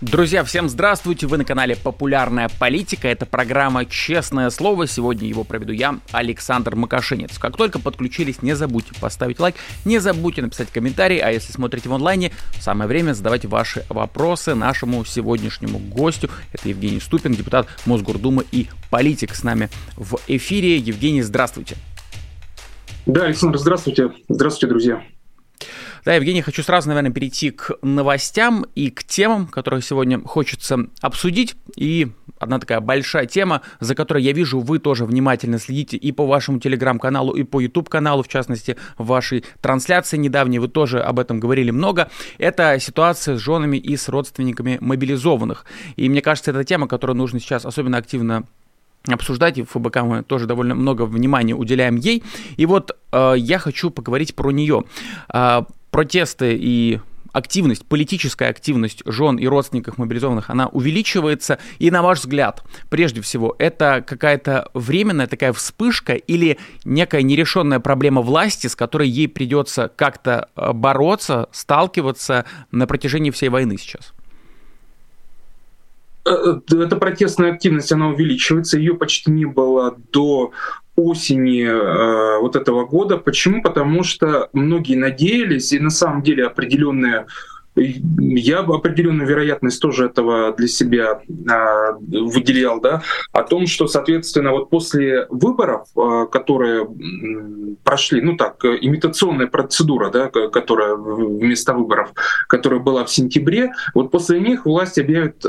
Друзья, всем здравствуйте! Вы на канале «Популярная политика». Это программа «Честное слово». Сегодня его проведу я, Александр Макашинец. Как только подключились, не забудьте поставить лайк, не забудьте написать комментарий. А если смотрите в онлайне, самое время задавать ваши вопросы нашему сегодняшнему гостю. Это Евгений Ступин, депутат Мосгордумы и политик, с нами в эфире. Евгений, здравствуйте! Да, Александр, здравствуйте! Здравствуйте, друзья! Да, Евгений, хочу сразу, наверное, перейти к новостям и к темам, которые сегодня хочется обсудить. И одна такая большая тема, за которой, я вижу, вы тоже внимательно следите и по вашему телеграм-каналу, и по YouTube-каналу, в частности, в вашей трансляции недавней. Вы тоже об этом говорили много. Это ситуация с женами и с родственниками мобилизованных. И мне кажется, это тема, которую нужно сейчас особенно активно обсуждать, и в ФБК мы тоже довольно много внимания уделяем ей. И вот я хочу поговорить про нее. Протесты и активность, политическая активность жен и родственников мобилизованных, она увеличивается. И, на ваш взгляд, прежде всего, это какая-то временная такая вспышка или некая нерешенная проблема власти, с которой ей придется как-то бороться, сталкиваться на протяжении всей войны сейчас? Эта протестная активность, она увеличивается. Ее почти не было до осени вот этого года. Почему? Потому что многие надеялись, и на самом деле определенную вероятность тоже этого для себя выделял, да, о том, что, соответственно, вот после выборов, которые прошли, ну так, имитационная процедура, да, которая вместо выборов, которая была в сентябре, вот после них власть объявит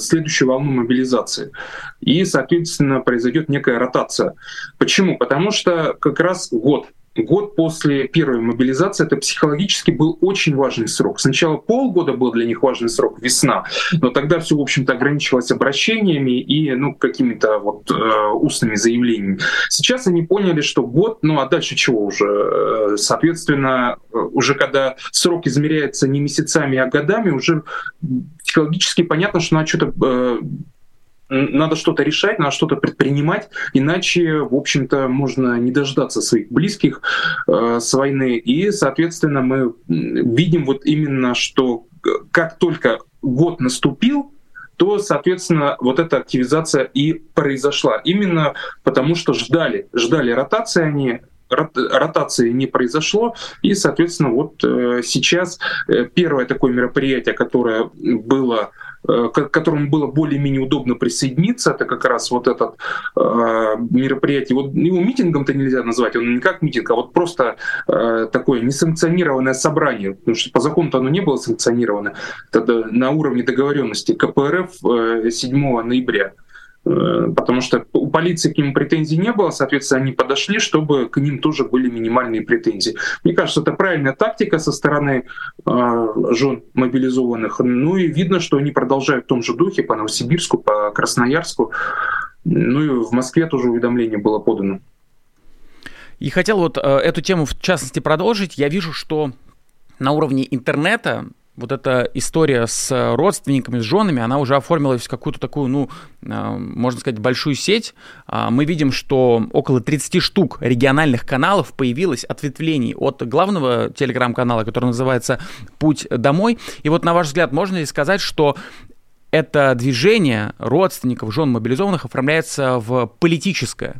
следующую волну мобилизации. И, соответственно, произойдет некая ротация. Почему? Потому что как раз год после первой мобилизации — это психологически был очень важный срок. Сначала полгода был для них важный срок, весна, но тогда все, в общем-то, ограничивалось обращениями и какими-то устными заявлениями. Сейчас они поняли, что год, а дальше чего уже? Соответственно, уже когда срок измеряется не месяцами, а годами, уже психологически понятно, что надо что-то решать, надо что-то предпринимать, иначе, в общем-то, можно не дождаться своих близких с войны. И, соответственно, мы видим именно, что как только год наступил, то, соответственно, эта активизация и произошла. Именно потому что ждали ротации они. Ротации не произошло, и, соответственно, сейчас первое такое мероприятие, к которому было более-менее удобно присоединиться, это как раз это мероприятие. Его митингом-то нельзя назвать, он не как митинг, а просто такое несанкционированное собрание, потому что по закону-то оно не было санкционировано, это на уровне договоренности КПРФ 7 ноября. Потому что у полиции к ним претензий не было, соответственно, они подошли, чтобы к ним тоже были минимальные претензии. Мне кажется, это правильная тактика со стороны жен мобилизованных. И видно, что они продолжают в том же духе по Новосибирску, по Красноярску. И в Москве тоже уведомление было подано. И хотел эту тему в частности продолжить. Я вижу, что на уровне интернета эта история с родственниками, с женами, она уже оформилась в какую-то такую, можно сказать, большую сеть. Мы видим, что около 30 штук региональных каналов появилось, ответвлений от главного телеграм-канала, который называется «Путь домой». И на ваш взгляд, можно ли сказать, что это движение родственников, жен мобилизованных оформляется в политическое?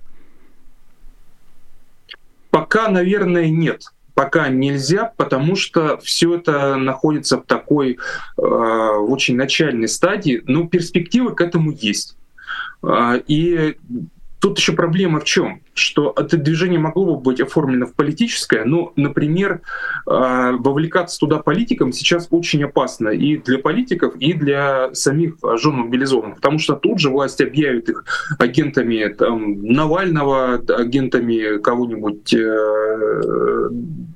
Пока, наверное, нет. Пока нельзя, потому что все это находится в такой очень начальной стадии, но перспективы к этому есть. И тут еще проблема в чем? Что это движение могло бы быть оформлено в политическое, но, например, вовлекаться туда политикам сейчас очень опасно и для политиков, и для самих жен мобилизованных, потому что тут же власть объявит их агентами Навального, агентами кого-нибудь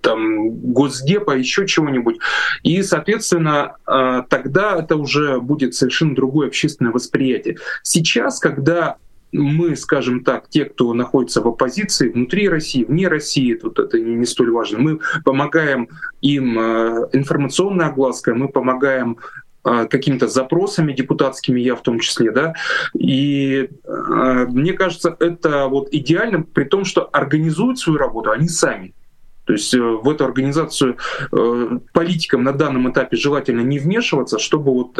Госдепа, еще чего-нибудь. И, соответственно, тогда это уже будет совершенно другое общественное восприятие. Сейчас, когда мы, скажем так, те, кто находится в оппозиции, внутри России, вне России, тут это не столь важно, мы помогаем им информационной оглаской, мы помогаем какими-то запросами депутатскими, я в том числе, да, и мне кажется, это вот идеально, при том, что организуют свою работу они сами. То есть в эту организацию политикам на данном этапе желательно не вмешиваться, чтобы вот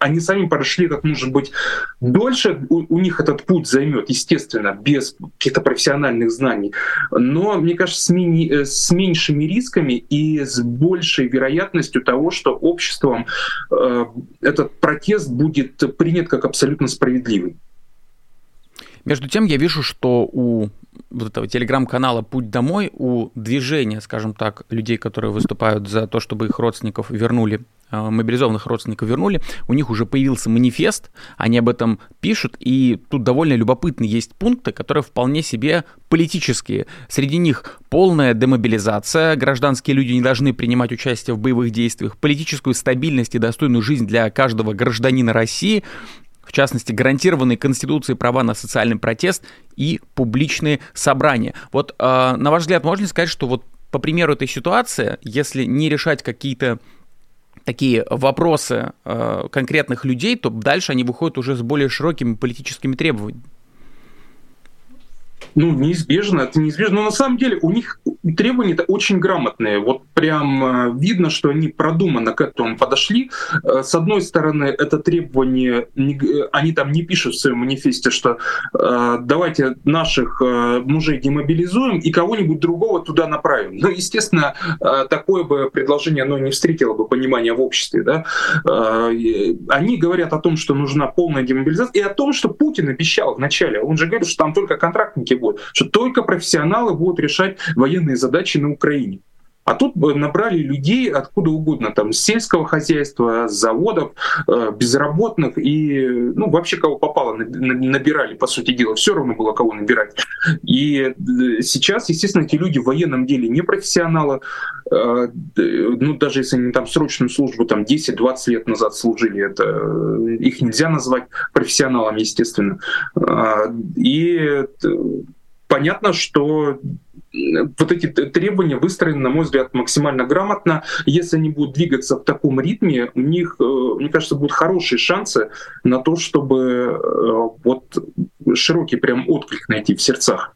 они сами прошли этот, может быть, дольше, у них этот путь займет, естественно, без каких-то профессиональных знаний, но, мне кажется, с меньшими рисками и с большей вероятностью того, что обществом этот протест будет принят как абсолютно справедливый. Между тем, я вижу, что у вот этого телеграм-канала «Путь домой», у движения, скажем так, людей, которые выступают за то, чтобы их родственников вернули, мобилизованных родственников вернули, у них уже появился манифест, они об этом пишут, и тут довольно любопытные есть пункты, которые вполне себе политические. Среди них полная демобилизация, гражданские люди не должны принимать участие в боевых действиях, политическую стабильность и достойную жизнь для каждого гражданина России, в частности, гарантированные Конституцией права на социальный протест и публичные собрания. Вот, на ваш взгляд, можно ли сказать, что вот по примеру этой ситуации, если не решать какие-то такие вопросы конкретных людей, то дальше они выходят уже с более широкими политическими требованиями? Ну, неизбежно, это неизбежно. Но на самом деле у них требования-то очень грамотные. Вот прям видно, что они продуманно к этому подошли. С одной стороны, это требование, они там не пишут в своем манифесте, что давайте наших мужей демобилизуем и кого-нибудь другого туда направим. Ну, естественно, такое бы предложение, оно не встретило бы понимания в обществе. Да? Они говорят о том, что нужна полная демобилизация, и о том, что Путин обещал вначале. Он же говорит, что там только контрактники будут, что только профессионалы будут решать военные задачи на Украине. А тут набрали людей откуда угодно, там, с сельского хозяйства, с заводов, безработных и, ну, вообще кого попало набирали, по сути дела, все равно было кого набирать. И сейчас, естественно, эти люди в военном деле не профессионалы, ну, даже если они там срочную службу там 10-20 лет назад служили, это их нельзя назвать профессионалами, естественно. И понятно, что вот эти требования выстроены, на мой взгляд, максимально грамотно. Если они будут двигаться в таком ритме, у них, мне кажется, будут хорошие шансы на то, чтобы вот широкий прям отклик найти в сердцах.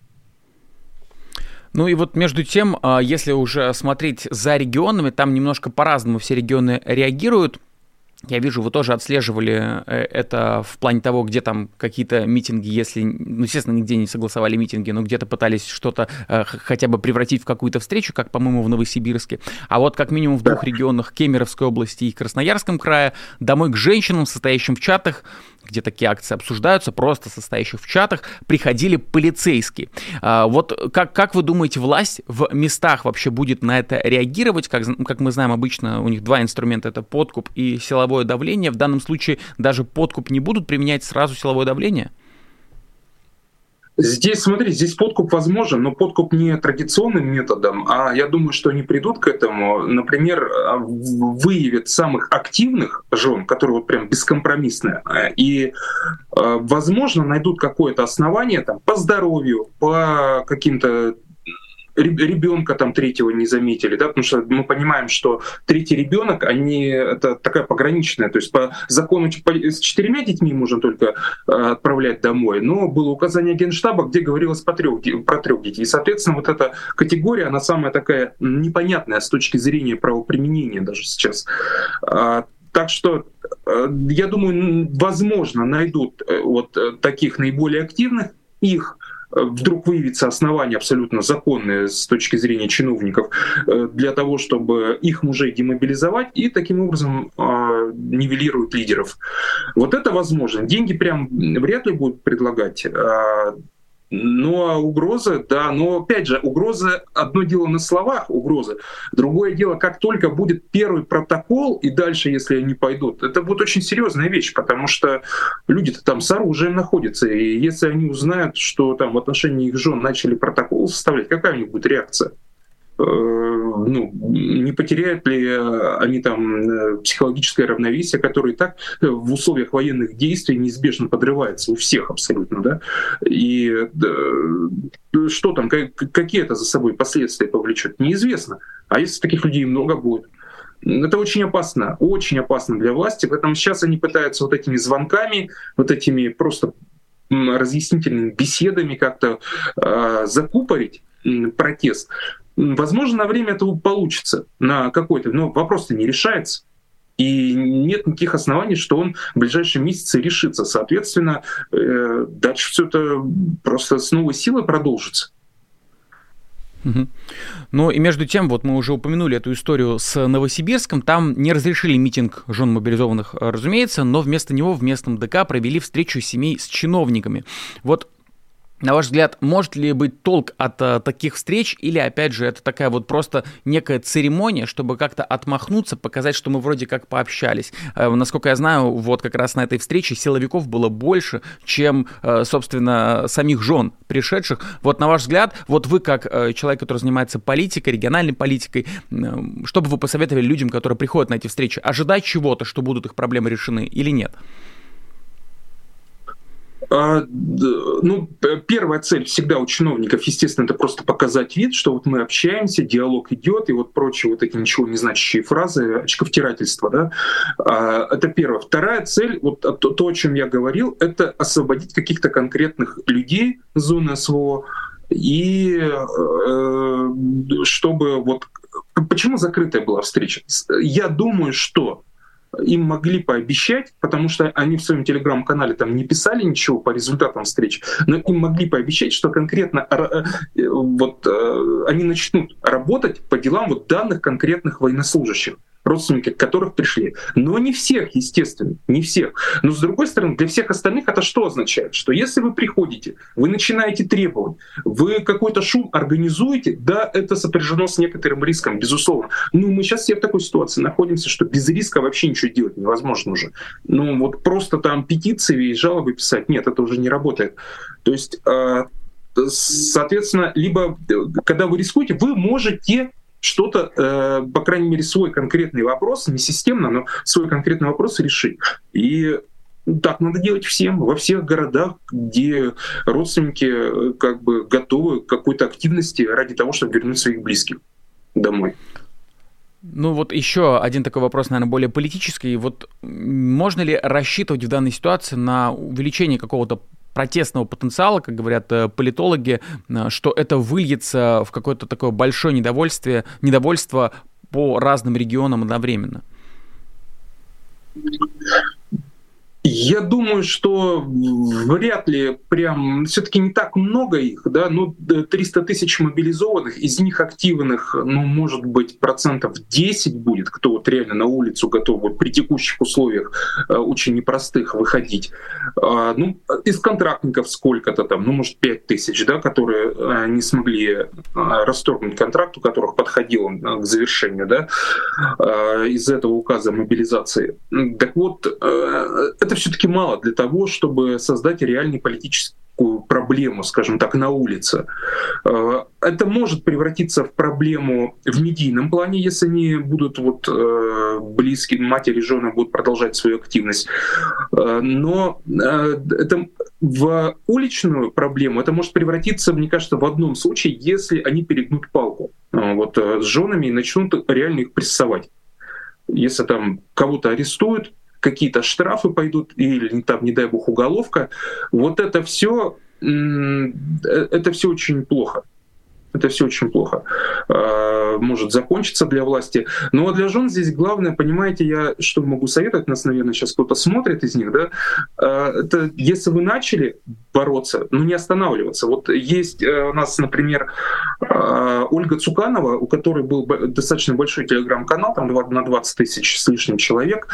Ну и вот между тем, если уже смотреть за регионами, там немножко по-разному все регионы реагируют. Я вижу, вы тоже отслеживали это в плане того, где там какие-то митинги, если, ну, естественно, нигде не согласовали митинги, но где-то пытались что-то хотя бы превратить в какую-то встречу, как, по-моему, в Новосибирске. А вот как минимум в двух регионах, Кемеровской области и Красноярском крае, домой к женщинам, состоящим в чатах, где такие акции обсуждаются, просто состоящих в чатах, приходили полицейские. Вот как вы думаете, власть в местах вообще будет на это реагировать? Как мы знаем, обычно у них два инструмента – это подкуп и силовое давление. В данном случае даже подкуп не будут применять, сразу силовое давление? Здесь, смотри, здесь подкуп возможен, но подкуп не традиционным методом, а я думаю, что они придут к этому, например, выявят самых активных жен, которые вот прям бескомпромиссные, и, возможно, найдут какое-то основание там по здоровью, по каким-то... Ребенка там третьего не заметили, да, потому что мы понимаем, что третий ребенок, они это такая пограничная, то есть по закону с 4 детьми можно только отправлять домой, но было указание Генштаба, где говорилось про 3 детей, и, соответственно, вот эта категория, она самая такая непонятная с точки зрения правоприменения даже сейчас. Так что, я думаю, возможно, найдут вот таких наиболее активных, их вдруг выявится основание абсолютно законное с точки зрения чиновников для того, чтобы их мужей демобилизовать, и таким образом нивелируют лидеров. Вот это возможно. Деньги прям вряд ли будут предлагать. Но угрозы, да, но опять же, угрозы, одно дело на словах угрозы, другое дело, как только будет первый протокол, и дальше, если они пойдут, это будет очень серьезная вещь, потому что люди-то там с оружием находятся, и если они узнают, что там в отношении их жен начали протокол составлять, какая у них будет реакция? Ну, не потеряют ли они там психологическое равновесие, которое и так в условиях военных действий неизбежно подрывается у всех абсолютно, да? И что там, какие это за собой последствия повлечет, неизвестно. А если таких людей много будет? Это очень опасно для власти, поэтому сейчас они пытаются вот этими звонками, вот этими просто разъяснительными беседами как-то закупорить протест. Возможно, на время этого получится, на какой-то, но вопрос-то не решается. И нет никаких оснований, что он в ближайшие месяцы решится. Соответственно, дальше все это просто с новой силой продолжится. Угу. Ну и между тем, вот мы уже упомянули эту историю с Новосибирском, там не разрешили митинг жен мобилизованных, разумеется, но вместо него в местном ДК провели встречу семей с чиновниками. Вот, на ваш взгляд, может ли быть толк от таких встреч, или, опять же, это такая вот просто некая церемония, чтобы как-то отмахнуться, показать, что мы вроде как пообщались? Насколько я знаю, вот как раз на этой встрече силовиков было больше, чем, собственно, самих жен пришедших. Вот, на ваш взгляд, вот вы как человек, который занимается политикой, региональной политикой, что бы вы посоветовали людям, которые приходят на эти встречи? Ожидать чего-то, что будут их проблемы решены, или нет? Ну, первая цель всегда у чиновников, естественно, это просто показать вид, что вот мы общаемся, диалог идет, и вот прочие вот эти ничего не значащие фразы, очковтирательство, да, это первое. Вторая цель, вот то, о чем я говорил, это освободить каких-то конкретных людей из зоны СВО, и чтобы вот... Почему закрытая была встреча? Я думаю, что... Им могли пообещать, потому что они в своем телеграм-канале там не писали ничего по результатам встреч, но им могли пообещать, что конкретно вот, они начнут работать по делам вот данных конкретных военнослужащих, родственники которых пришли. Но не всех, естественно, не всех. Но, с другой стороны, для всех остальных это что означает? Что если вы приходите, вы начинаете требовать, вы какой-то шум организуете, да, это сопряжено с некоторым риском, безусловно. Но мы сейчас все в такой ситуации находимся, что без риска вообще ничего делать невозможно уже. Ну вот просто там петиции и жалобы писать, нет, это уже не работает. То есть, соответственно, либо когда вы рискуете, вы можете... что-то, по крайней мере, свой конкретный вопрос, не системно, но свой конкретный вопрос решить. И так надо делать всем, во всех городах, где родственники как бы готовы к какой-то активности ради того, чтобы вернуть своих близких домой. Ну вот еще один такой вопрос, наверное, более политический. Вот можно ли рассчитывать в данной ситуации на увеличение какого-то протестного потенциала, как говорят политологи, что это выльется в какое-то такое большое недовольство по разным регионам одновременно? Я думаю, что вряд ли прям, все-таки не так много их, да, ну 300 тысяч мобилизованных, из них активных, ну может быть 10% будет, кто вот реально на улицу готов вот при текущих условиях очень непростых выходить. Ну из контрактников сколько-то там, ну может 5 тысяч, да, которые не смогли расторгнуть контракт, у которых подходил он к завершению, да, из этого указа мобилизации. Так вот, это все-таки мало для того, чтобы создать реальную политическую проблему, скажем так, на улице. Это может превратиться в проблему в медийном плане, если они будут вот близкие, матери, жены будут продолжать свою активность. Но это в уличную проблему это может превратиться, мне кажется, в одном случае, если они перегнут палку вот, с женами и начнут реально их прессовать. Если там кого-то арестуют, какие-то штрафы пойдут, или там, не дай бог, уголовка. Вот это все очень плохо. Это все очень плохо. Может закончиться для власти. Но для жен здесь главное, понимаете, я что могу советовать, нас, наверное, сейчас кто-то смотрит из них, да, это если вы начали бороться, ну не останавливаться. Вот есть у нас, например, Ольга Цуканова, у которой был достаточно большой телеграм-канал, там на 20 тысяч с лишним человек,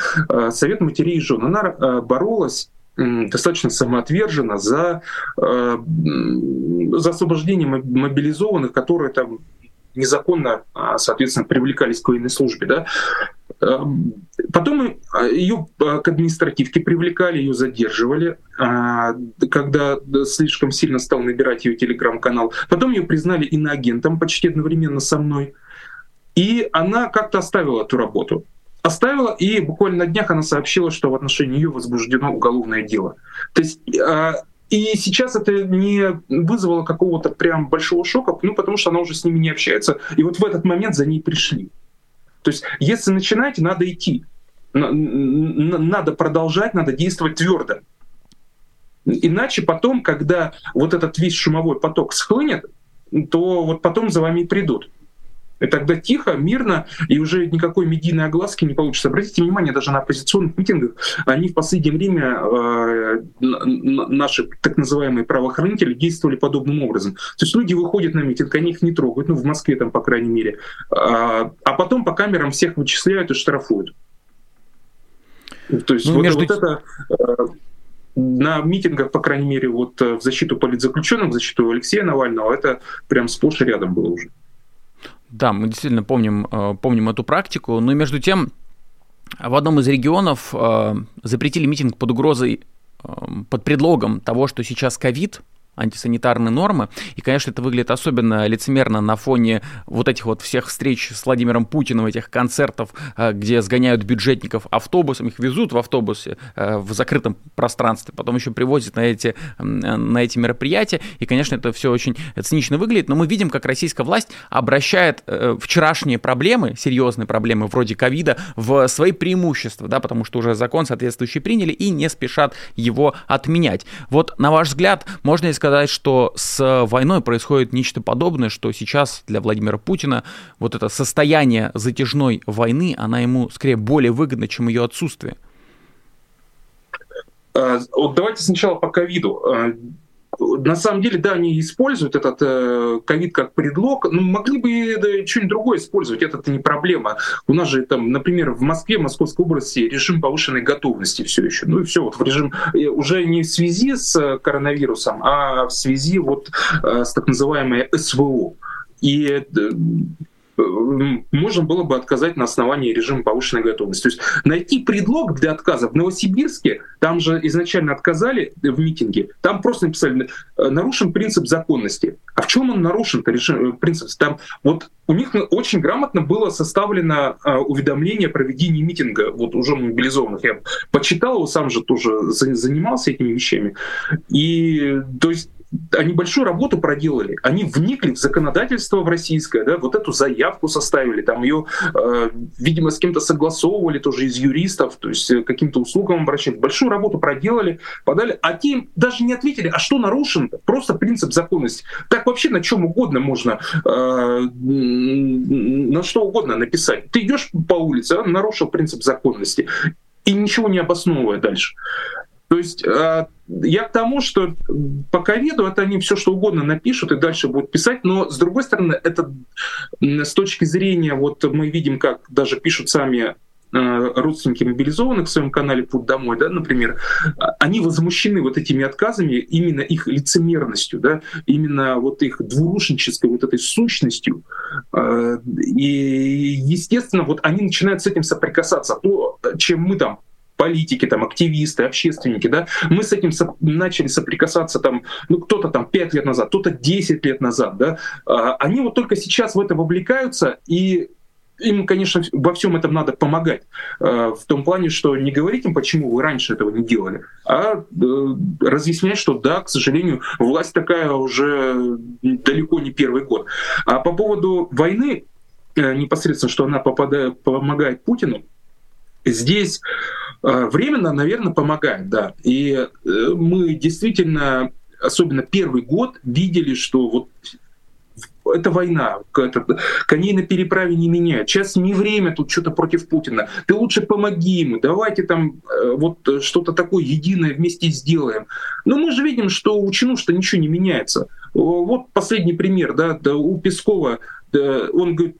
«Совет матерей и жен». Она боролась достаточно самоотверженно за освобождение мобилизованных, которые там незаконно, соответственно, привлекались к военной службе, да. Потом ее к административке привлекали, ее задерживали, когда слишком сильно стал набирать ее телеграм-канал. Потом ее признали иноагентом почти одновременно со мной. И она как-то оставила эту работу. И буквально на днях она сообщила, что в отношении ее возбуждено уголовное дело. То есть, и сейчас это не вызвало какого-то прям большого шока, ну потому что она уже с ними не общается, и вот в этот момент за ней пришли. То есть если начинать, надо идти. Надо продолжать, надо действовать твердо. Иначе потом, когда вот этот весь шумовой поток схлынет, то вот потом за вами придут. И тогда тихо, мирно, и уже никакой медийной огласки не получится. Обратите внимание, даже на оппозиционных митингах они в последнее время, наши так называемые правоохранители, действовали подобным образом. То есть люди выходят на митинг, они их не трогают, ну в Москве там, по крайней мере, а потом по камерам всех вычисляют и штрафуют. То есть ну, на митингах, по крайней мере, вот в защиту политзаключенных, в защиту Алексея Навального, это прям сплошь и рядом было уже. Да, мы действительно помним эту практику. Но между тем, в одном из регионов запретили митинг под угрозой, под предлогом того, что сейчас ковид, антисанитарные нормы. И, конечно, это выглядит особенно лицемерно на фоне вот этих вот всех встреч с Владимиром Путиным, этих концертов, где сгоняют бюджетников автобусом, их везут в автобусе в закрытом пространстве, потом еще привозят на эти мероприятия. И, конечно, это все очень цинично выглядит, но мы видим, как российская власть обращает вчерашние проблемы, серьезные проблемы вроде ковида, в свои преимущества, да, потому что уже закон соответствующий приняли и не спешат его отменять. Вот, на ваш взгляд, можно искать сказать, что с войной происходит нечто подобное, что сейчас для Владимира Путина вот это состояние затяжной войны, она ему скорее более выгодна, чем ее отсутствие? Вот давайте сначала по ковиду. На самом деле, да, они используют этот ковид как предлог, но могли бы что-нибудь другое использовать, это не проблема. У нас же там, например, в Москве, в Московской области режим повышенной готовности все еще. Ну и все, вот в режим уже не в связи с коронавирусом, а в связи вот с так называемой СВО. И можно было бы отказать на основании режима повышенной готовности. То есть найти предлог для отказа. В Новосибирске, там же изначально отказали в митинге, там просто написали, нарушен принцип законности. А в чем он нарушен-то, принцип? Там вот у них очень грамотно было составлено уведомление о проведении митинга, вот уже мобилизованных. Я почитал его, сам же тоже занимался этими вещами. И то есть они большую работу проделали, они вникли в законодательство в российское, да, вот эту заявку составили, там ее, видимо, с кем-то согласовывали тоже из юристов, то есть каким-то услугам обращались, большую работу проделали, подали, а те им даже не ответили, а что нарушено-то? Просто принцип законности. Так вообще на чем угодно можно, на что угодно написать. Ты идешь по улице, нарушил принцип законности, и ничего не обосновывая дальше. То есть я к тому, что по ковиду это они все что угодно напишут и дальше будут писать, но с другой стороны, это с точки зрения, вот мы видим, как даже пишут сами родственники мобилизованных в своем канале «Путь домой», да, например, они возмущены вот этими отказами, именно их лицемерностью, да, именно вот их двурушнической вот этой сущностью. И, естественно, вот они начинают с этим соприкасаться, то, чем мы там, политики, там, активисты, общественники, да, мы с этим начали соприкасаться там, ну, кто-то там 5 лет назад, кто-то 10 лет назад, да, они вот только сейчас в это вовлекаются, и им, конечно, во всем этом надо помогать, в том плане, что не говорить им, почему вы раньше этого не делали, а разъяснять, что да, к сожалению, власть такая уже далеко не первый год. А по поводу войны, непосредственно, что она помогает Путину, здесь временно, наверное, помогает, да. И мы действительно, особенно первый год, видели, что вот это война, коней на переправе не меняют. Сейчас не время тут что-то против Путина. Ты лучше помоги ему, давайте там вот что-то такое единое вместе сделаем. Но мы же видим, что у чинуш-то ничего не меняется. Вот последний пример, да, у Пескова, он говорит,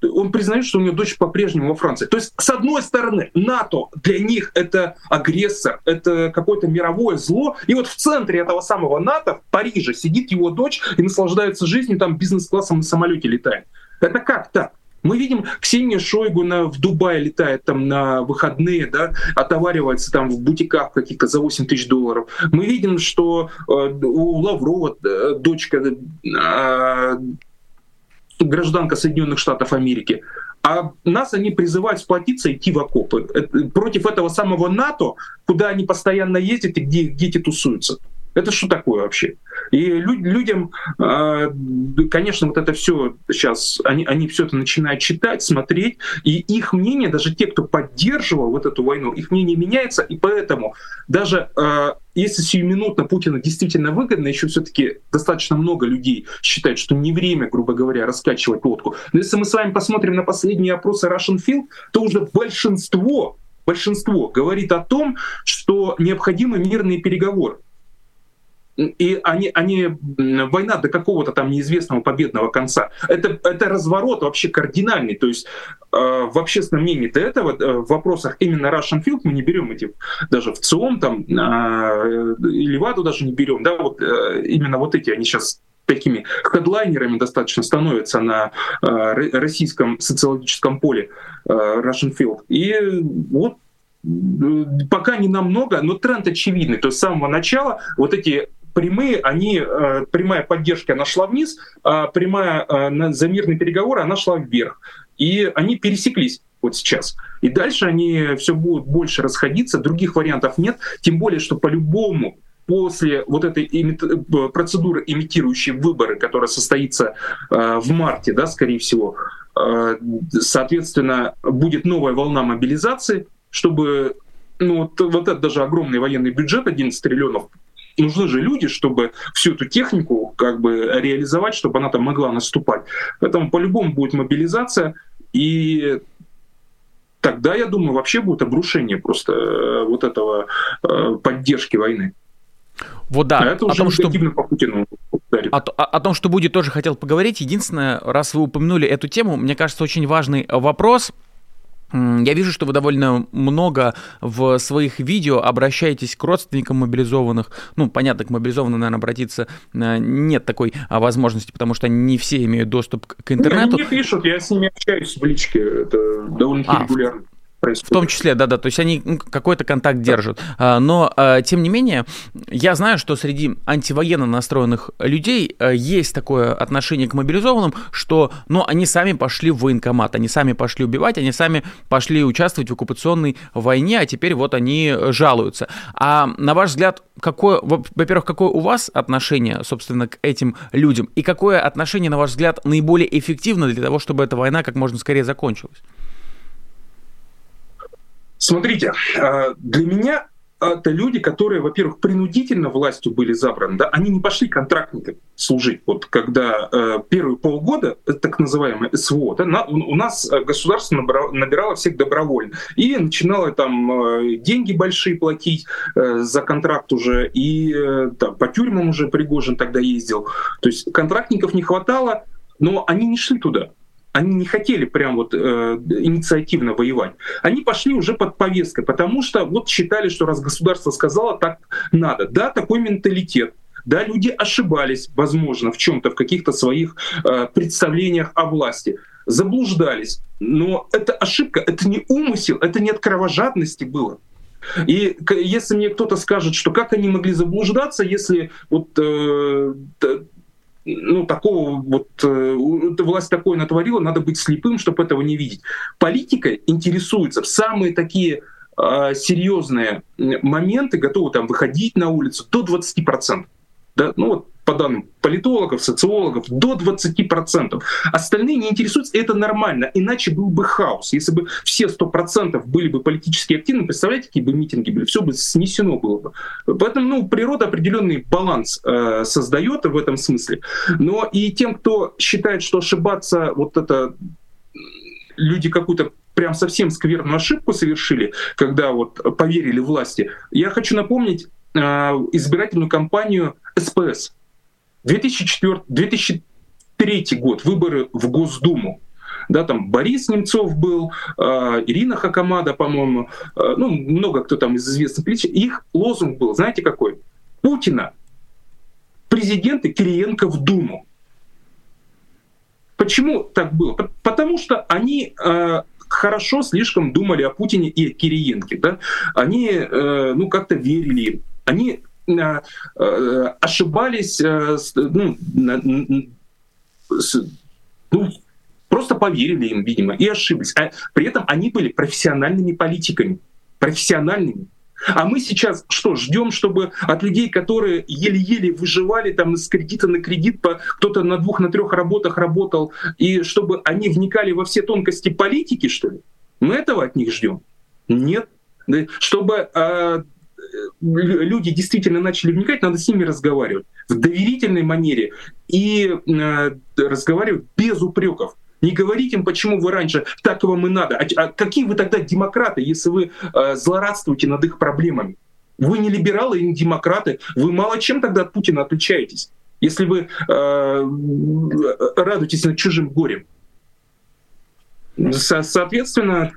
он признает, что у него дочь по-прежнему во Франции. То есть, с одной стороны, НАТО для них это агрессор, это какое-то мировое зло. И вот в центре этого самого НАТО, в Париже, сидит его дочь и наслаждается жизнью, там бизнес-классом на самолете летает. Это как так? Мы видим, Ксения Шойгу в Дубае летает там на выходные, да, отоваривается там в бутиках каких-то за $8 тысяч. Мы видим, что у Лаврова дочка... гражданка Соединенных Штатов Америки. А нас они призывают сплотиться и идти в окопы. Против этого самого НАТО, куда они постоянно ездят и где дети тусуются. Это что такое вообще? И людям, конечно, вот это все сейчас, они все это начинают читать, смотреть, и их мнение, даже те, кто поддерживал вот эту войну, их мнение меняется, и поэтому даже если сиюминутно Путина действительно выгодно, еще все-таки достаточно много людей считают, что не время, грубо говоря, раскачивать лодку. Но если мы с вами посмотрим на последние опросы Russian Field, то уже большинство говорит о том, что необходимы мирные переговоры. И война до какого-то там неизвестного победного конца. Это разворот вообще кардинальный. То есть в общественном мнении до этого, в вопросах именно Russian Field, мы не берем эти, даже в ЦИОМ, там, Леваду даже не берем, да, вот именно вот эти, они сейчас такими хедлайнерами достаточно становятся на российском социологическом поле Russian Field. И вот пока не намного, но тренд очевидный. То есть с самого начала вот эти прямые, прямая поддержка, она шла вниз, а прямая за мирные переговоры, она шла вверх. И они пересеклись вот сейчас. И дальше они все будут больше расходиться, других вариантов нет. Тем более, что по-любому после вот этой процедуры, имитирующей выборы, которая состоится в марте, да, скорее всего, соответственно, будет новая волна мобилизации, чтобы, вот это даже огромный военный бюджет, 11 триллионов, нужны же люди, чтобы всю эту технику как бы реализовать, чтобы она там могла наступать. Поэтому по-любому будет мобилизация, и тогда, я думаю, вообще будет обрушение просто вот этого поддержки войны. Вот да, это уже негативно по Путину. О том, что будет, тоже хотел поговорить. Единственное, раз вы упомянули эту тему, мне кажется, очень важный вопрос. Я вижу, что вы довольно много в своих видео обращаетесь к родственникам мобилизованных. Понятно, к мобилизованным, наверное, обратиться нет такой возможности, потому что не все имеют доступ к интернету. Они мне пишут, я с ними общаюсь в личке, это довольно-таки регулярно. В том числе, да-да, то есть они какой-то контакт держат. Но, тем не менее, я знаю, что среди антивоенно настроенных людей есть такое отношение к мобилизованным, что они сами пошли в военкомат, они сами пошли убивать, они сами пошли участвовать в оккупационной войне, а теперь вот они жалуются. А на ваш взгляд, какое у вас отношение, собственно, к этим людям? И какое отношение, на ваш взгляд, наиболее эффективно для того, чтобы эта война как можно скорее закончилась? Смотрите, для меня это люди, которые, во-первых, принудительно властью были забраны, да, они не пошли контрактниками служить. Вот когда первые полгода, так называемое СВО, да, у нас государство набирало всех добровольно и начинало там деньги большие платить за контракт уже, и по тюрьмам уже Пригожин тогда ездил. То есть контрактников не хватало, но они не шли туда. Они не хотели прям вот инициативно воевать. Они пошли уже под повесткой, потому что вот считали, что раз государство сказало, так надо. Да, такой менталитет. Да, люди ошибались, возможно, в чем-то, в каких-то своих представлениях о власти. Заблуждались. Но это ошибка, это не умысел, это не от кровожадности было. И если мне кто-то скажет, что как они могли заблуждаться, если вот... такого вот власть такое натворила, надо быть слепым, чтобы этого не видеть. Политика интересуется в самые такие серьезные моменты, готовы там выходить на улицу до 20%. Да? По данным политологов, социологов, до 20%. Остальные не интересуются, и это нормально, иначе был бы хаос. Если бы все 100% были бы политически активны, представляете, какие бы митинги были, все бы снесено было бы. Поэтому природа определенный баланс создает в этом смысле. Но и тем, кто считает, что ошибаться, вот это люди какую-то прям совсем скверную ошибку совершили, когда поверили власти, я хочу напомнить избирательную кампанию СПС. 2003 год, выборы в Госдуму. Да, там Борис Немцов был, Ирина Хакомада, по-моему, много кто там из известных лиц. Их лозунг был, знаете какой? Путина, президента Кириенко в Думу. Почему так было? Потому что они хорошо слишком думали о Путине и о Кириенке. Да? Они как-то верили им. Они ошибались, просто поверили им, видимо, и ошиблись. А при этом они были профессиональными политиками. А мы сейчас что, ждем, чтобы от людей, которые еле-еле выживали там с кредита на кредит, кто-то на двух, на трех работах работал, и чтобы они вникали во все тонкости политики, что ли? Мы этого от них ждем? Нет. Чтобы люди действительно начали вникать, надо с ними разговаривать в доверительной манере и разговаривать без упреков. Не говорите им, почему вы раньше, так вам и надо. А какие вы тогда демократы, если вы злорадствуете над их проблемами? Вы не либералы и не демократы. Вы мало чем тогда от Путина отличаетесь, если вы радуетесь над чужим горем. Соответственно,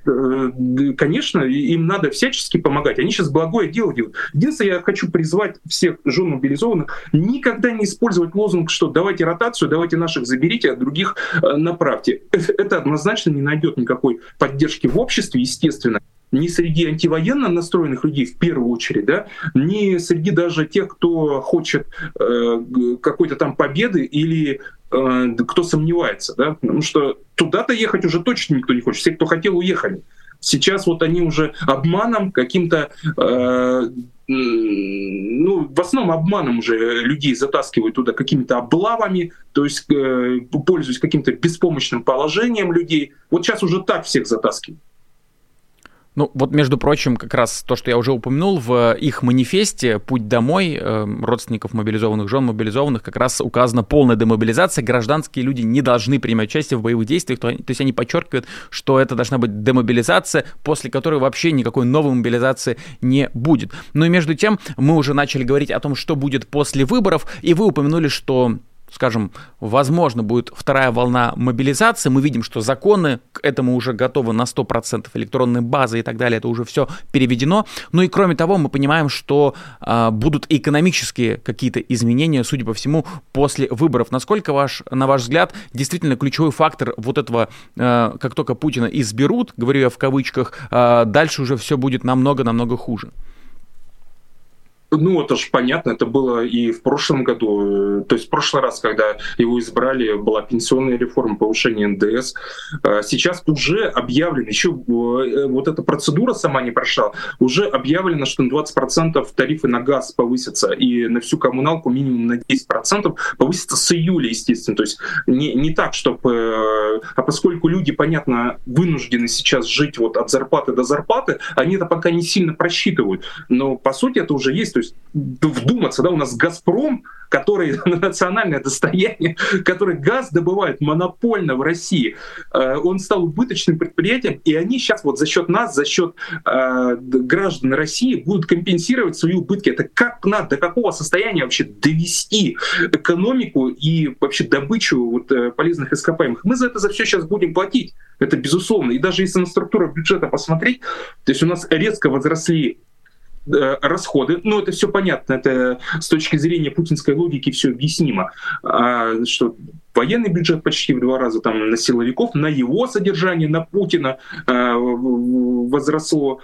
конечно, им надо всячески помогать. Они сейчас благое дело делают. Единственное, я хочу призвать всех жен мобилизованных никогда не использовать лозунг, что давайте ротацию, давайте наших заберите, а других направьте. Это однозначно не найдет никакой поддержки в обществе, естественно. Ни среди антивоенно настроенных людей в первую очередь, да, ни среди даже тех, кто хочет какой-то там победы или кто сомневается, да, потому что туда-то ехать уже точно никто не хочет. Все, кто хотел, уехали. Сейчас вот они уже обманом каким-то, в основном обманом уже людей затаскивают туда какими-то облавами, то есть пользуясь каким-то беспомощным положением людей. Вот сейчас уже так всех затаскивают. Ну, вот, между прочим, как раз то, что я уже упомянул, в их манифесте «Путь домой» родственников мобилизованных, жен мобилизованных, как раз указана полная демобилизация. Гражданские люди не должны принимать участие в боевых действиях. То есть они подчеркивают, что это должна быть демобилизация, после которой вообще никакой новой мобилизации не будет. Ну и между тем, мы уже начали говорить о том, что будет после выборов, и вы упомянули, что... скажем, возможно, будет вторая волна мобилизации. Мы видим, что законы к этому уже готовы на 100%, электронная база и так далее, это уже все переведено. Ну и кроме того, мы понимаем, что будут экономические какие-то изменения, судя по всему, после выборов. Насколько, на ваш взгляд, действительно ключевой фактор вот этого, как только Путина изберут, говорю я в кавычках, дальше уже все будет намного-намного хуже? Ну, это же понятно, это было и в прошлом году. То есть в прошлый раз, когда его избрали, была пенсионная реформа, повышение НДС. Сейчас уже объявлено, еще вот эта процедура сама не прошла, уже объявлено, что на 20% тарифы на газ повысятся и на всю коммуналку минимум на 10% повысятся с июля, естественно. То есть не так, чтобы... А поскольку люди, понятно, вынуждены сейчас жить вот от зарплаты до зарплаты, они это пока не сильно просчитывают. Но, по сути, это уже есть. То есть вдуматься, да, у нас Газпром, который национальное достояние, который газ добывает монопольно в России, он стал убыточным предприятием, и они сейчас вот за счет нас, за счет граждан России будут компенсировать свои убытки. Это как надо, до какого состояния вообще довести экономику и вообще добычу вот полезных ископаемых. Мы за это за все сейчас будем платить, это безусловно. И даже если на структуру бюджета посмотреть, то есть у нас резко возросли расходы, но это все понятно, это с точки зрения путинской логики все объяснимо, что военный бюджет почти в 2 раза там на силовиков, на его содержание, на Путина возросло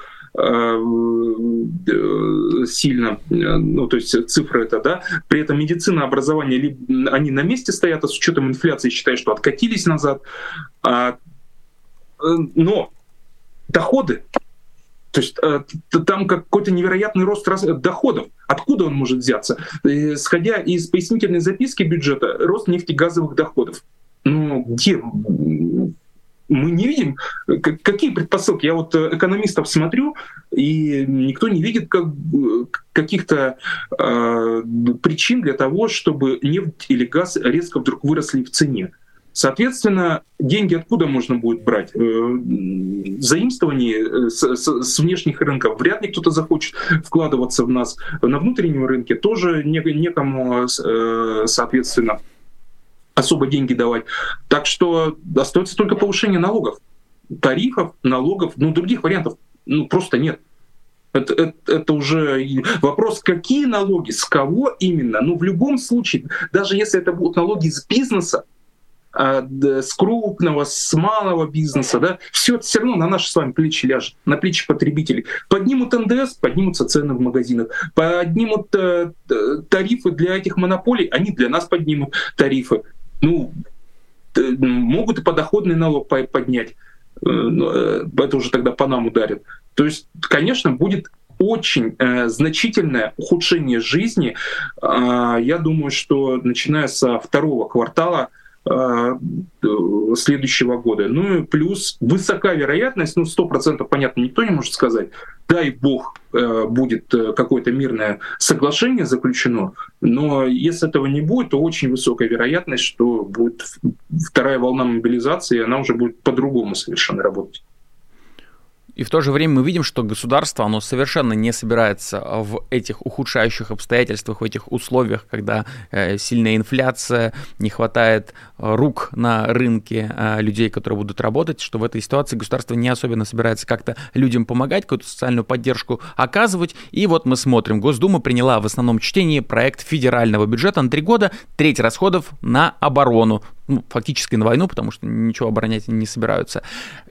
сильно, ну то есть цифры это, да, при этом медицина, образование, они на месте стоят, а с учетом инфляции считаю, что откатились назад, но доходы. То есть там какой-то невероятный рост доходов. Откуда он может взяться? Исходя из пояснительной записки бюджета, рост нефтегазовых доходов. Ну, где? Мы не видим, какие предпосылки. Я вот экономистов смотрю, и никто не видит каких-то причин для того, чтобы нефть или газ резко вдруг выросли в цене. Соответственно, деньги откуда можно будет брать? Заимствование с внешних рынков. Вряд ли кто-то захочет вкладываться в нас. На внутреннем рынке тоже некому, соответственно, особо деньги давать. Так что остается только повышение налогов. Тарифов, налогов, других вариантов просто нет. Это уже вопрос, какие налоги, с кого именно. Но в любом случае, даже если это будут налоги из бизнеса, с крупного, с малого бизнеса, да, все это все равно на наши с вами плечи ляжет, на плечи потребителей. Поднимут НДС, поднимутся цены в магазинах, поднимут тарифы для этих монополий, они для нас поднимут тарифы. Могут и подоходный налог поднять, это уже тогда по нам ударит. То есть, конечно, будет очень значительное ухудшение жизни. Я думаю, что начиная со второго квартала следующего года. Ну и плюс высока вероятность, ну 100% понятно, никто не может сказать, дай бог будет какое-то мирное соглашение заключено, но если этого не будет, то очень высокая вероятность, что будет вторая волна мобилизации, и она уже будет по-другому совершенно работать. И в то же время мы видим, что государство, оно совершенно не собирается в этих ухудшающих обстоятельствах, в этих условиях, когда сильная инфляция, не хватает рук на рынке людей, которые будут работать, что в этой ситуации государство не особенно собирается как-то людям помогать, какую-то социальную поддержку оказывать. И вот мы смотрим, Госдума приняла в основном чтении проект федерального бюджета на 3 года, треть расходов на оборону. Ну, фактически на войну, потому что ничего оборонять не собираются.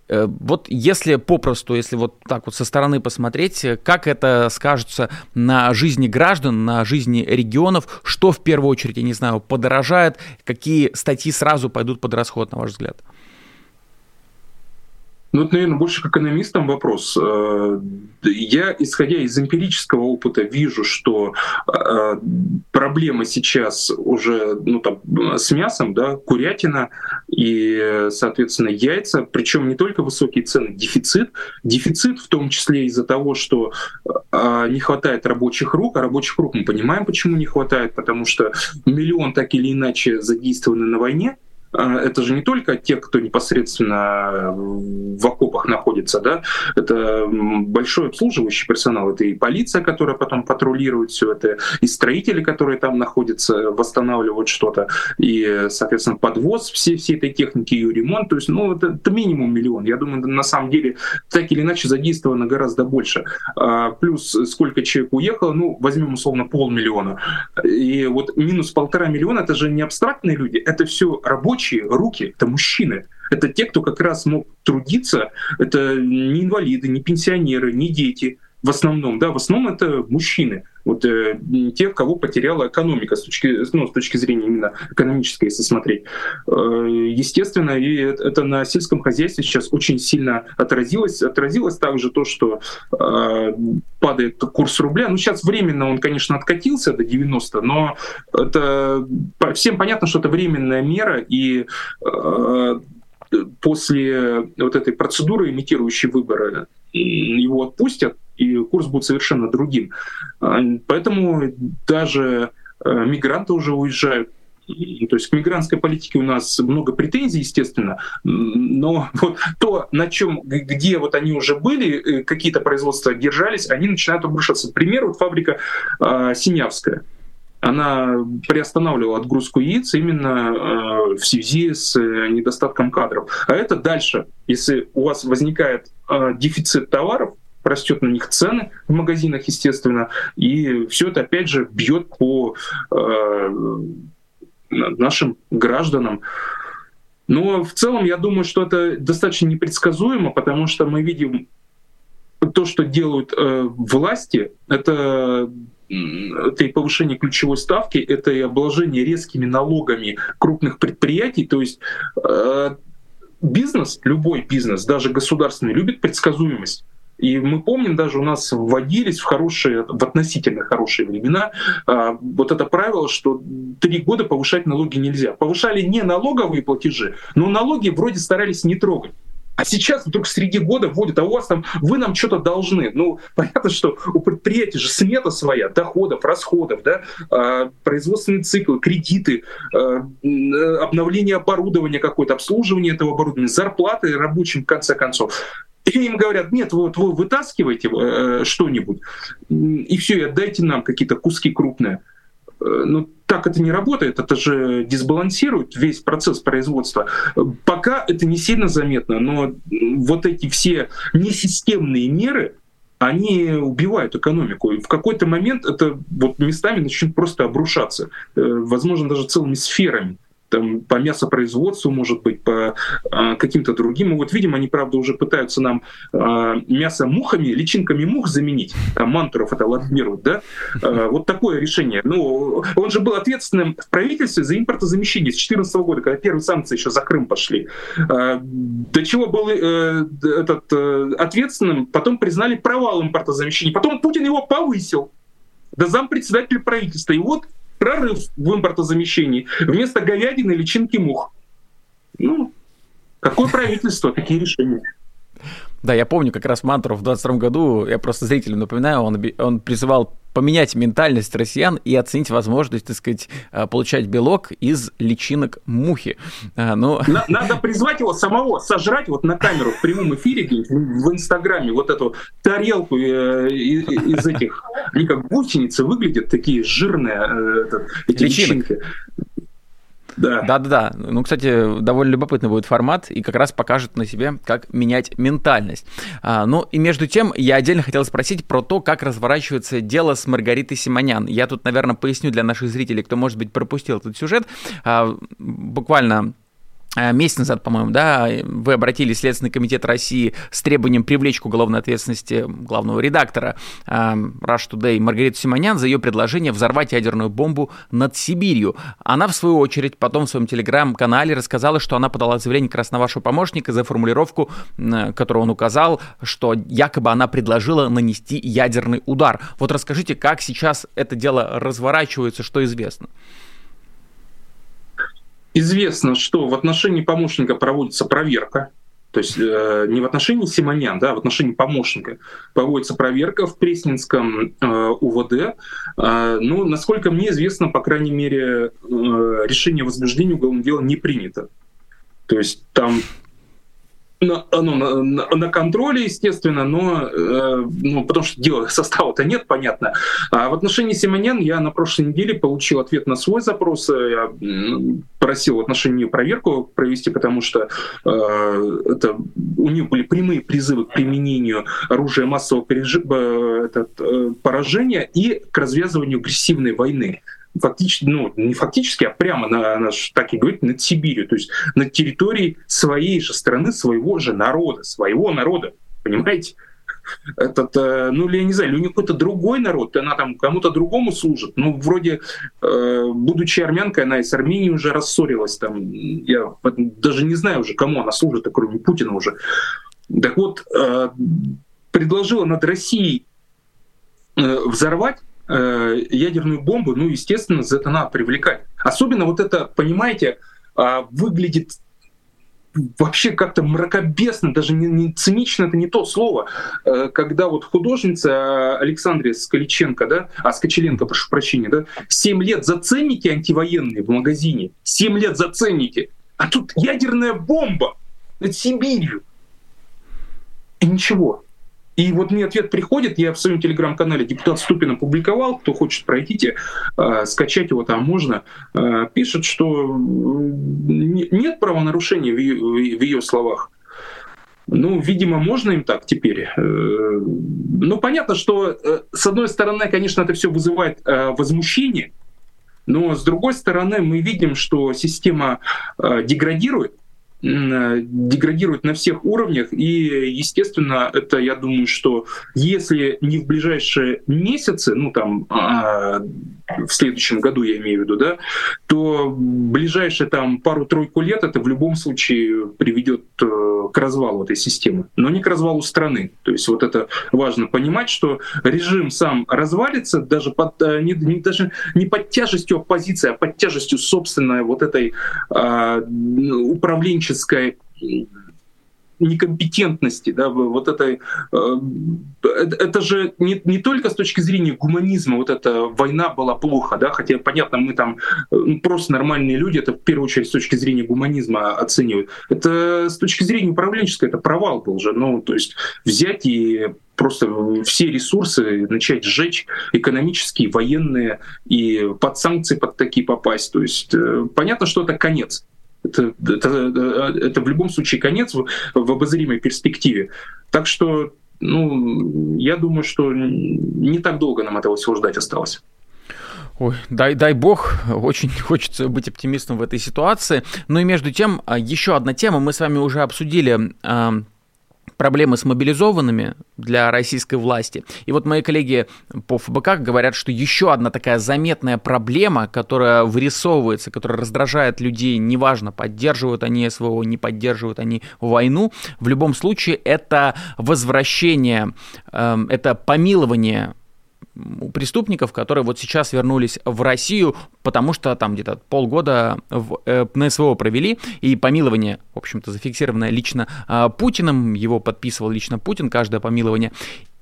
Вот если попросту, если вот так вот со стороны посмотреть, как это скажется на жизни граждан, на жизни регионов, что в первую очередь, я не знаю, подорожает, какие статьи сразу пойдут под расход, на ваш взгляд? Ну, это, наверное, больше к экономистам вопрос. Я, исходя из эмпирического опыта, вижу, что проблема сейчас уже с мясом, да, курятина и, соответственно, яйца. Причем не только высокие цены, дефицит. Дефицит в том числе из-за того, что не хватает рабочих рук. А рабочих рук мы понимаем, почему не хватает, потому что миллион так или иначе задействованы на войне. Это же не только те, кто непосредственно в окопах находится, да? Это большой обслуживающий персонал, это и полиция, которая потом патрулирует все это, и строители, которые там находятся, восстанавливают что-то, и, соответственно, подвоз всей этой техники, ее ремонт, то есть, это минимум миллион. Я думаю, на самом деле, так или иначе, задействовано гораздо больше. Плюс сколько человек уехало, возьмем, условно, 500 000. И вот минус 1,5 миллиона, это же не абстрактные люди, это все рабочие руки, это мужчины, это те, кто как раз мог трудиться, это не инвалиды, не пенсионеры, не дети в основном это мужчины, те, кого потеряла экономика с точки зрения именно экономической, если смотреть. Естественно, и это на сельском хозяйстве сейчас очень сильно отразилось. Отразилось также то, что падает курс рубля. Сейчас временно он, конечно, откатился до 90, но это всем понятно, что это временная мера, и после этой процедуры, имитирующей выборы, его отпустят, и курс будет совершенно другим. Поэтому даже мигранты уже уезжают. То есть к мигрантской политике у нас много претензий, естественно, но то, где они уже были, какие-то производства держались, они начинают обрушаться. Например, фабрика Синявская. Она приостанавливала отгрузку яиц именно в связи с недостатком кадров. А это дальше, если у вас возникает дефицит товаров, растет на них цены в магазинах, естественно, и все это опять же бьет по нашим гражданам. Но в целом я думаю, что это достаточно непредсказуемо, потому что мы видим то, что делают власти, это и повышение ключевой ставки, это и обложение резкими налогами крупных предприятий. То есть бизнес, любой бизнес, даже государственный, любит предсказуемость. И мы помним, даже у нас вводились в относительно хорошие времена это правило, что 3 года повышать налоги нельзя. Повышали не налоговые платежи, но налоги вроде старались не трогать. А сейчас вдруг среди года вводят, а у вас там, вы нам что-то должны. Понятно, что у предприятий же смета своя, доходов, расходов, да, производственный цикл, кредиты, обновление оборудования какое-то, обслуживание этого оборудования, зарплаты рабочим в конце концов. И им говорят, нет, вы вытаскиваете что-нибудь, и все, и отдайте нам какие-то куски крупные. Так это не работает, это же дисбалансирует весь процесс производства. Пока это не сильно заметно, но эти все несистемные меры, они убивают экономику. И в какой-то момент это местами начнет просто обрушаться, возможно, даже целыми сферами. там, по мясопроизводству, может быть, по каким-то другим. И вот, видимо, они, правда, уже пытаются нам мясо мухами, личинками мух заменить. Там Мантуров это лоббирует, да? Вот такое решение. Ну, он же был ответственным в правительстве за импортозамещение с 2014 года, когда первые санкции еще за Крым пошли. До чего был ответственным, потом признали провал импортозамещения. Потом Путин его повысил до зампредседателя правительства. И вот прорыв в импортозамещении. Вместо говядины личинки мух. Ну, какое правительство, такие решения. Да, я помню, как раз Мантуров в 2022 году, я просто зрителям напоминаю, он призывал поменять ментальность россиян и оценить возможность, так сказать, получать белок из личинок мухи. Но... Надо призвать его самого сожрать вот на камеру в прямом эфире в Инстаграме вот эту тарелку из этих, они как гусеницы выглядят, такие жирные эти личинки. Да-да-да. Ну, кстати, довольно любопытный будет формат, и как раз покажет на себе, как менять ментальность. Ну, и между тем, я отдельно хотел спросить про то, как разворачивается дело с Маргаритой Симонян. Я тут, наверное, поясню для наших зрителей, кто, может быть, пропустил этот сюжет. Буквально... месяц назад, по-моему, да, вы обратились в Следственный комитет России с требованием привлечь к уголовной ответственности главного редактора Rush Today Маргариту Симонян за ее предложение взорвать ядерную бомбу над Сибирью. Она, в свою очередь, потом в своем телеграм-канале рассказала, что она подала заявление как раз на вашего помощника за формулировку, которую он указал, что якобы она предложила нанести ядерный удар. Вот расскажите, как сейчас это дело разворачивается, что известно? Известно, что в отношении помощника проводится проверка, то есть не в отношении Симонян, да, в отношении помощника проводится проверка в Пресненском УВД. Ну, насколько мне известно, по крайней мере, решение о возбуждении уголовного дела не принято. То есть там оно на контроле, естественно, но ну, потому что дела состава-то нет, понятно. А в отношении Симонян я на прошлой неделе получил ответ на свой запрос. Я просил в отношении ее проверку провести, потому что у нее были прямые призывы к применению оружия массового поражения и к развязыванию агрессивной войны. Фактически, ну, не фактически, а прямо, она же так и говорит, над Сибирью, то есть над территорией своей же страны, своего народа, понимаете? Ну, я не знаю, или у них какой-то другой народ, она там кому-то другому служит, ну, вроде, будучи армянкой, она и с Арменией уже рассорилась, там, я даже не знаю уже, кому она служит, кроме Путина уже. Так вот, предложила над Россией взорвать ядерную бомбу, ну, естественно, за это надо привлекать. Особенно вот это, понимаете, выглядит вообще как-то мракобесно, даже не цинично, это не то слово, когда вот художница Александра Сколиченко, да, Скочеленко, прошу прощения, да, 7 лет за ценники антивоенные в магазине, 7 лет за ценники, а тут ядерная бомба над Сибирью. И ничего. И вот мне ответ приходит, я в своем телеграм-канале «Депутат Ступин» опубликовал, кто хочет, пройдите, скачать его там можно, пишет, что нет правонарушений в ее словах. Ну, видимо, можно им так теперь. Ну, понятно, что, с одной стороны, конечно, это все вызывает возмущение, но, с другой стороны, мы видим, что система деградирует на всех уровнях, и, естественно, это, я думаю, что если не в ближайшие месяцы, ну там в следующем году, я имею в виду, да, то ближайшие там пару-тройку лет это в любом случае приведет к развалу этой системы, но не к развалу страны. То есть вот это важно понимать, что режим сам развалится даже не под тяжестью оппозиции, а под тяжестью собственной вот этой управленческой некомпетентности, да, вот это же не только с точки зрения гуманизма, вот эта война была плохо, да, хотя, понятно, мы там просто нормальные люди, это в первую очередь с точки зрения гуманизма оценивают. Это с точки зрения управленческой, это провал был же, ну, то есть взять и просто все ресурсы начать сжечь, экономические, военные, и под санкции под такие попасть, то есть понятно, что это конец. Это в любом случае конец в обозримой перспективе. Так что, ну, я думаю, что не так долго нам этого всего ждать осталось. Ой, дай бог, очень хочется быть оптимистом в этой ситуации. Ну и между тем, еще одна тема. Мы с вами уже обсудили проблемы с мобилизованными для российской власти. И вот мои коллеги по ФБК говорят, что еще одна такая заметная проблема, которая вырисовывается, которая раздражает людей, неважно, поддерживают они СВО, не поддерживают они войну, в любом случае это возвращение, это помилование преступников, которые вот сейчас вернулись в Россию, потому что там где-то полгода на СВО провели, и помилование, в общем-то, зафиксировано лично Путиным, его подписывал лично Путин, каждое помилование.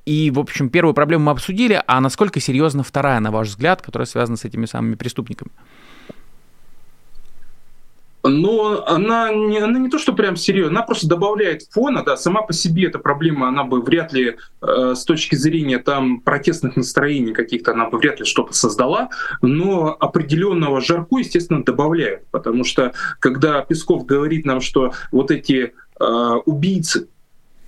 И, в общем, первую проблему мы обсудили, а насколько серьезна вторая, на ваш взгляд, которая связана с этими самыми преступниками? Но она не то, что прям серьезно, она просто добавляет фона, да, сама по себе эта проблема, она бы вряд ли с точки зрения там протестных настроений каких-то, она бы вряд ли что-то создала, но определенного жарку, естественно, добавляет, потому что когда Песков говорит нам, что вот эти убийцы,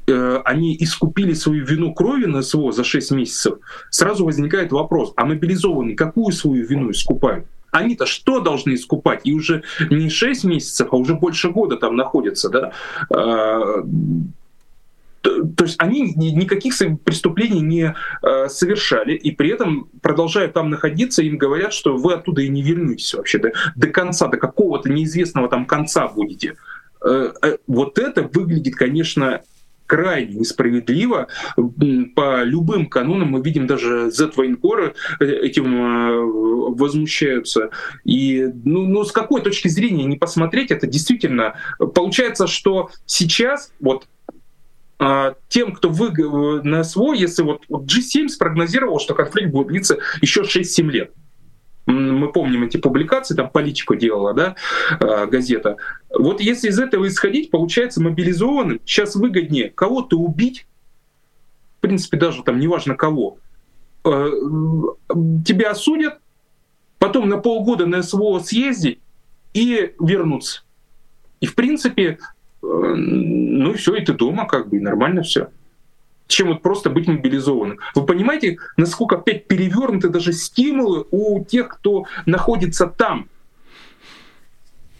они искупили свою вину крови на СВО за 6 месяцев, сразу возникает вопрос, а мобилизованные какую свою вину искупают? Они-то что должны искупать? И уже не 6 месяцев, а уже больше года там находятся, да? То есть они никаких преступлений не совершали, и при этом продолжают там находиться, им говорят, что вы оттуда и не вернетесь вообще, да? До конца, до какого-то неизвестного там конца будете. Вот это выглядит, конечно, крайне несправедливо. По любым канонам мы видим, даже Z-военкоры этим возмущаются. И ну, с какой точки зрения не посмотреть, это действительно... Получается, что сейчас вот тем, кто на СВО, если вот G7 спрогнозировал, что конфликт будет длиться еще 6-7 лет. Мы помним эти публикации, там «Политику» делала, да, газета. Вот если из этого исходить, получается, мобилизованным сейчас выгоднее кого-то убить, в принципе, даже там неважно кого, тебя осудят, потом на полгода на СВО съездить и вернуться. И, в принципе, ну и всё, и ты дома, как бы, и нормально все. Чем вот просто быть мобилизованным. Вы понимаете, насколько опять перевернуты даже стимулы у тех, кто находится там,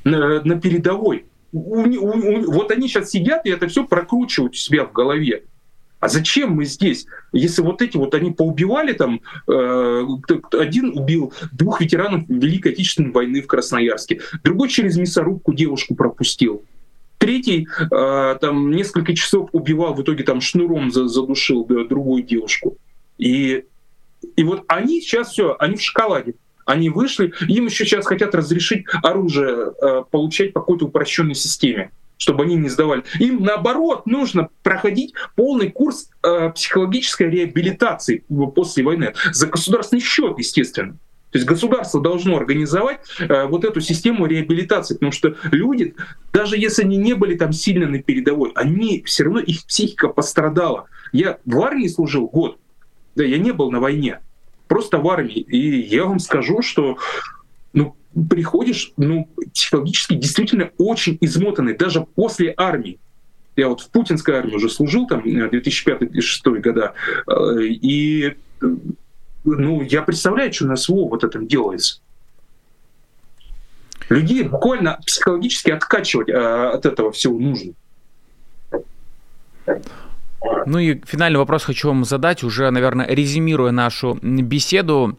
на передовой. Вот они сейчас сидят и это все прокручивают у себя в голове. А зачем мы здесь? Если вот эти вот они поубивали там, один убил 2 ветеранов Великой Отечественной войны в Красноярске, другой через мясорубку девушку пропустил. Третий там несколько часов убивал, в итоге там шнуром задушил другую девушку. И вот они сейчас все, они в шоколаде. Они вышли, им еще сейчас хотят разрешить оружие получать по какой-то упрощенной системе, чтобы они не сдавали. Им, наоборот, нужно проходить полный курс психологической реабилитации после войны. За государственный счет, естественно. То есть государство должно организовать вот эту систему реабилитации, потому что люди, даже если они не были там сильно на передовой, они все равно, их психика пострадала. Я в армии служил год, да, я не был на войне, просто в армии. И я вам скажу, что ну, приходишь психологически действительно очень измотанный, даже после армии. Я вот в путинской армии уже служил, там 2005-2006 года, и... Ну, я представляю, что на СВО вот это делается. Людей буквально психологически откачивать от этого всего нужно. Ну и финальный вопрос хочу вам задать, уже, наверное, резюмируя нашу беседу.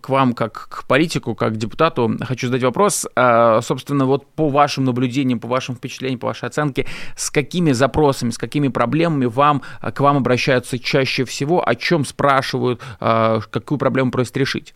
К вам, как к политику, как к депутату, хочу задать вопрос. Собственно, вот по вашим наблюдениям, по вашим впечатлениям, по вашей оценке, с какими запросами, с какими проблемами к вам обращаются чаще всего, о чем спрашивают, какую проблему просят решить?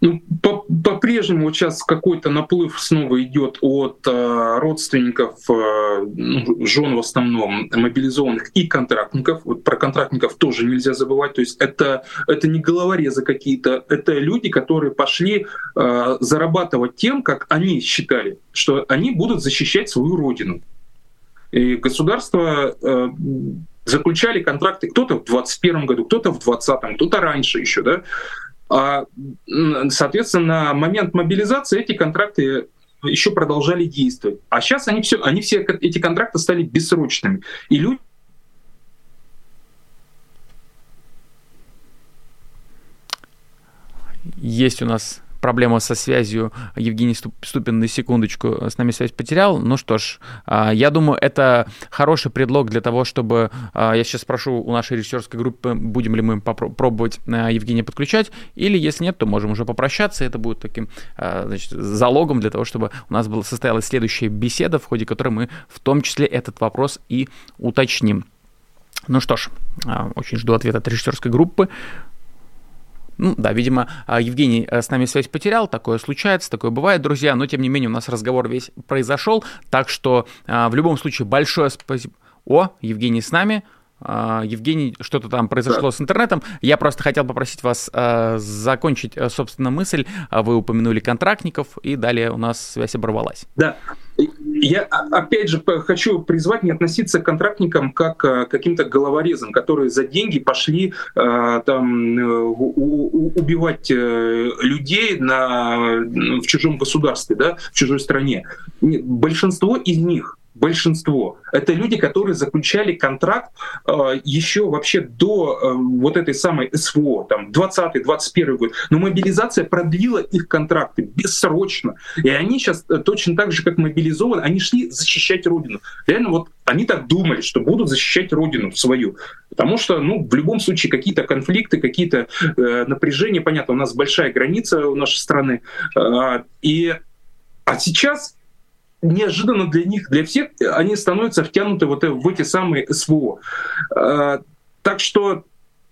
Ну, по-прежнему сейчас какой-то наплыв снова идет от родственников, жен в основном, мобилизованных и контрактников. Вот про контрактников тоже нельзя забывать. То есть это не головорезы какие-то, это люди, которые пошли зарабатывать тем, как они считали, что они будут защищать свою родину. И государство... заключали контракты кто-то в 2021 году, кто-то в 2020, кто-то раньше еще, да. А, соответственно, на момент мобилизации эти контракты еще продолжали действовать. А сейчас они все эти контракты стали бессрочными. И люди... Есть у нас проблема со связью. Евгений Ступин на секундочку с нами связь потерял. Ну что ж, я думаю, это хороший предлог для того, чтобы... Я сейчас спрошу у нашей режиссерской группы, будем ли мы пробовать Евгения подключать, или если нет, то можем уже попрощаться. Это будет таким, значит, залогом для того, чтобы у нас состоялась следующая беседа, в ходе которой мы в том числе этот вопрос и уточним. Ну что ж, очень жду ответа от режиссерской группы. Ну да, видимо, Евгений с нами связь потерял, такое случается, такое бывает, друзья, но тем не менее у нас разговор весь произошел, так что в любом случае большое спасибо. О, Евгений с нами. Евгений, что-то там произошло с интернетом. Я просто хотел попросить вас закончить, собственно, мысль. Вы упомянули контрактников, и далее у нас связь оборвалась. Да, я опять же хочу призвать не относиться к контрактникам как к каким-то головорезам, которые за деньги пошли убивать людей в чужом государстве, да, в чужой стране. Нет, большинство из них, это люди, которые заключали контракт еще вообще до вот этой самой СВО, там, 20-21 год. Но мобилизация продлила их контракты бессрочно. И они сейчас точно так же, как мобилизованы, они шли защищать Родину. Реально вот они так думали, что будут защищать Родину свою. Потому что, ну, в любом случае какие-то конфликты, какие-то напряжения, понятно, у нас большая граница у нашей страны. А сейчас... неожиданно для них, для всех, они становятся втянуты вот в эти самые СВО. Так что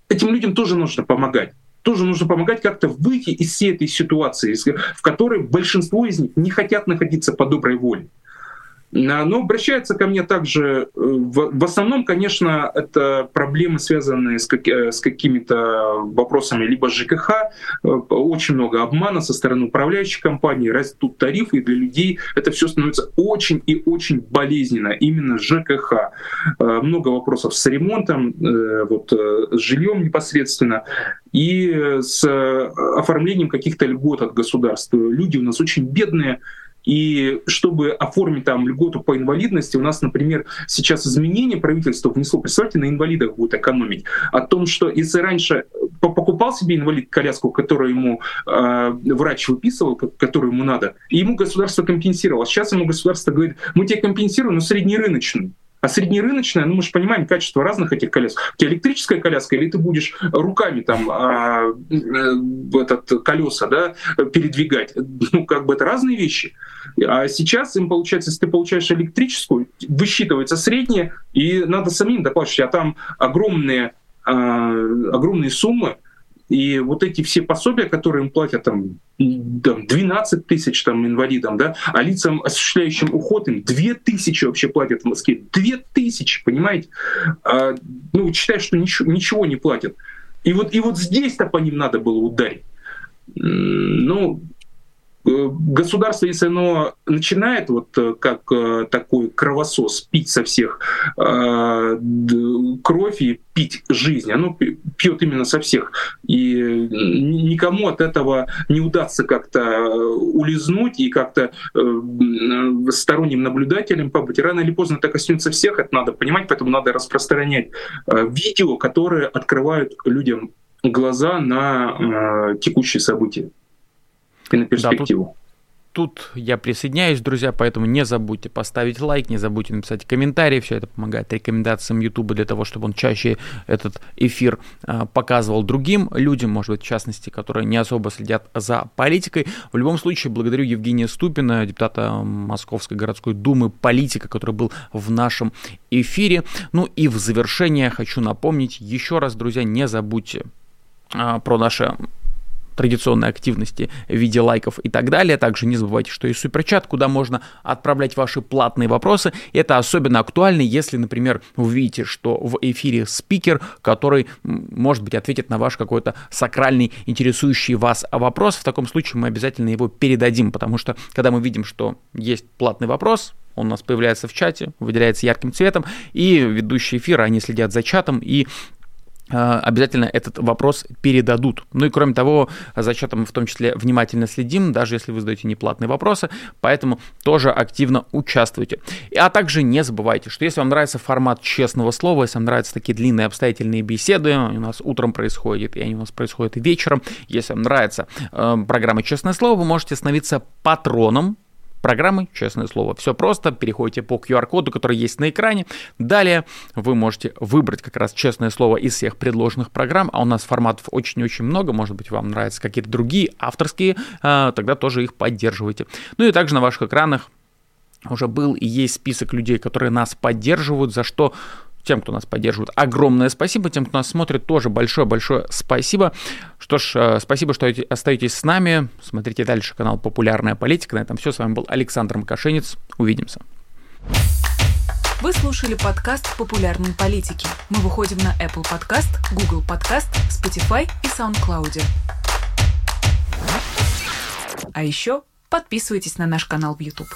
этим людям тоже нужно помогать. Тоже нужно помогать как-то выйти из всей этой ситуации, в которой большинство из них не хотят находиться по доброй воле. Но обращаются ко мне также, в основном, конечно, это проблемы, связанные с какими-то вопросами либо ЖКХ, очень много обмана со стороны управляющей компании, растут тарифы, и для людей это все становится очень и очень болезненно, именно ЖКХ. Много вопросов с ремонтом, вот, с жильем непосредственно, и с оформлением каких-то льгот от государства. Люди у нас очень бедные, и чтобы оформить там льготу по инвалидности, у нас, например, сейчас изменение правительства внесло, представьте, на инвалидах будет экономить. О том, что если раньше покупал себе инвалид коляску, которую ему врач выписывал, которую ему надо, и ему государство компенсировало. Сейчас ему государство говорит, мы тебе компенсируем, но среднерыночную. А среднерыночная, ну мы же понимаем качество разных этих колясок. У тебя электрическая коляска, или ты будешь руками там колеса, да, передвигать. Ну как бы это разные вещи. А сейчас им получается, если ты получаешь электрическую, высчитывается средняя, и надо самим доплачивать. А там огромные суммы. И вот эти все пособия, которые им платят, там, 12 тысяч там, инвалидам, да, а лицам, осуществляющим уход, им 2 тысячи вообще платят в Москве. 2 тысячи, понимаете? Ну, считай, что ничего не платят. И вот здесь-то по ним надо было ударить. Ну, государство, если оно начинает вот как такой кровосос пить со всех кровь и пить жизнь, оно пьет именно со всех. И никому от этого не удастся как-то улизнуть и как-то сторонним наблюдателем побыть. Рано или поздно это коснется всех, это надо понимать, поэтому надо распространять видео, которые открывают людям глаза на текущие события и на перспективу. Да, тут я присоединяюсь, друзья, поэтому не забудьте поставить лайк, не забудьте написать комментарий, все это помогает рекомендациям Ютуба для того, чтобы он чаще этот эфир показывал другим людям, может быть, в частности, которые не особо следят за политикой. В любом случае, благодарю Евгения Ступина, депутата Московской городской думы, политика, который был в нашем эфире. Ну и в завершение хочу напомнить еще раз, друзья, не забудьте про наше... традиционной активности в виде лайков и так далее. Также не забывайте, что есть суперчат, куда можно отправлять ваши платные вопросы. Это особенно актуально, если, например, вы видите, что в эфире спикер, который, может быть, ответит на ваш какой-то сакральный, интересующий вас вопрос. В таком случае мы обязательно его передадим, потому что, когда мы видим, что есть платный вопрос, он у нас появляется в чате, выделяется ярким цветом, и ведущие эфира, они следят за чатом и обязательно этот вопрос передадут. Ну и кроме того, за счетом мы в том числе внимательно следим, даже если вы задаете неплатные вопросы, поэтому тоже активно участвуйте. А также не забывайте, что если вам нравится формат «Честного слова», если вам нравятся такие длинные обстоятельные беседы, у нас утром происходит, и они у нас происходят и вечером, если вам нравится программа «Честное слово», вы можете становиться патроном программы «Честное слово». Все просто, переходите по QR-коду, который есть на экране. Далее вы можете выбрать как раз «Честное слово» из всех предложенных программ, а у нас форматов очень-очень много, может быть, вам нравятся какие-то другие авторские, тогда тоже их поддерживайте. Ну и также на ваших экранах уже был и есть список людей, которые нас поддерживают, за что тем, кто нас поддерживает, огромное спасибо. Тем, кто нас смотрит, тоже большое-большое спасибо. Что ж, спасибо, что остаетесь с нами. Смотрите дальше канал «Популярная политика». На этом все. С вами был Александр Макашинец. Увидимся. Вы слушали подкаст «Популярной политики». Мы выходим на Apple Podcast, Google Podcast, Spotify и SoundCloud. А еще подписывайтесь на наш канал в YouTube.